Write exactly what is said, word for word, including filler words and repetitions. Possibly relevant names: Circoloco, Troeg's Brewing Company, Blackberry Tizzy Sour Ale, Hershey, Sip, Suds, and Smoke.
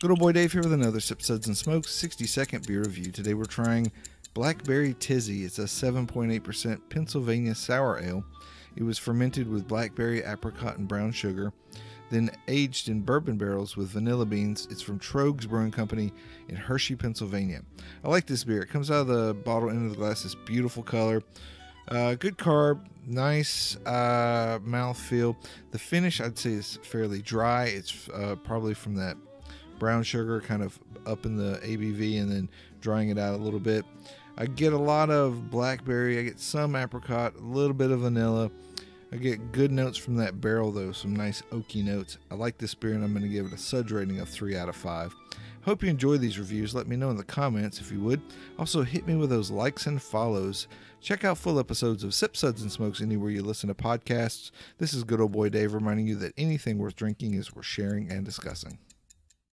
Good old boy Dave here with another Sip, Suds, and Smoke sixty second beer review. Today we're trying Blackberry Tizzy. It's a seven point eight percent Pennsylvania sour ale. It was fermented with blackberry, apricot, and brown sugar, then aged in bourbon barrels with vanilla beans. It's from Troeg's Brewing Company in Hershey, Pennsylvania. I like this beer. It comes out of the bottle into the glass. It's beautiful color. Uh, good carb, nice uh, mouthfeel. The finish, I'd say, is fairly dry. It's uh, probably from that brown sugar kind of up in the A B V and then drying it out a little bit. I get a lot of blackberry. I get some apricot, a little bit of vanilla. I get good notes from that barrel, though, some nice oaky notes. I like this beer, and I'm going to give it a Suds rating of three out of five. Hope you enjoy these reviews. Let me know in the comments if you would. Also, hit me with those likes and follows. Check out full episodes of Sip, Suds, and Smokes anywhere you listen to podcasts. This is good old boy Dave reminding you that anything worth drinking is worth sharing and discussing.